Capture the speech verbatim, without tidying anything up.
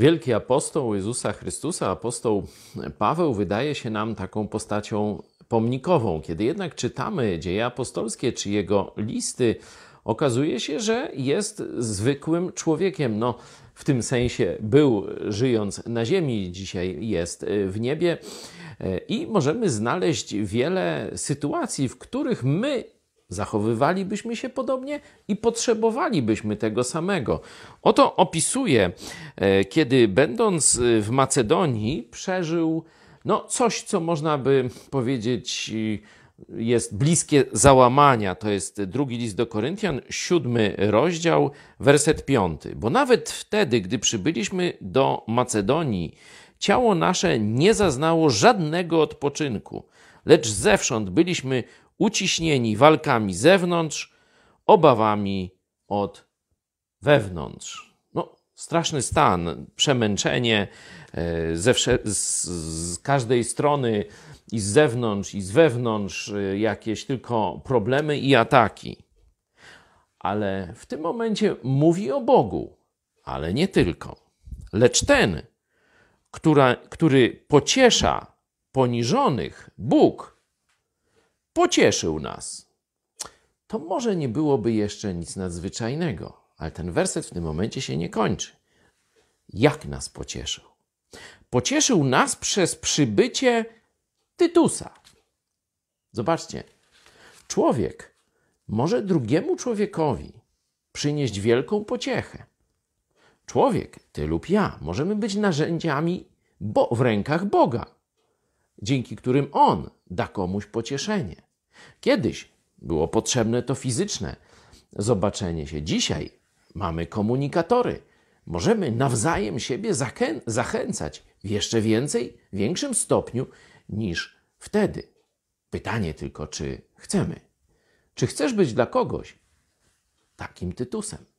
Wielki apostoł Jezusa Chrystusa, apostoł Paweł, wydaje się nam taką postacią pomnikową. Kiedy jednak czytamy Dzieje Apostolskie czy jego listy, okazuje się, że jest zwykłym człowiekiem. No, w tym sensie był, żyjąc na ziemi, dzisiaj jest w niebie. I możemy znaleźć wiele sytuacji, w których my zachowywalibyśmy się podobnie i potrzebowalibyśmy tego samego. Oto opisuje, kiedy będąc w Macedonii przeżył no, coś, co można by powiedzieć jest bliskie załamania. To jest drugi list do Koryntian, siódmy rozdział, werset piąty. Bo nawet wtedy, gdy przybyliśmy do Macedonii, ciało nasze nie zaznało żadnego odpoczynku, lecz zewsząd byliśmy uciśnieni walkami zewnątrz, obawami od wewnątrz. No, straszny stan, przemęczenie ze z, z każdej strony, i z zewnątrz, i z wewnątrz, jakieś tylko problemy i ataki. Ale w tym momencie mówi o Bogu, ale nie tylko. Lecz ten, która, który pociesza poniżonych, Bóg, pocieszył nas. To może nie byłoby jeszcze nic nadzwyczajnego, ale ten werset w tym momencie się nie kończy. Jak nas pocieszył? Pocieszył nas przez przybycie Tytusa. Zobaczcie, człowiek może drugiemu człowiekowi przynieść wielką pociechę. Człowiek, ty lub ja, możemy być narzędziami bo w rękach Boga, dzięki którym On da komuś pocieszenie. Kiedyś było potrzebne to fizyczne zobaczenie się. Dzisiaj mamy komunikatory. Możemy nawzajem siebie zachę- zachęcać w jeszcze więcej, większym stopniu niż wtedy. Pytanie tylko, czy chcemy? Czy chcesz być dla kogoś takim Tytusem?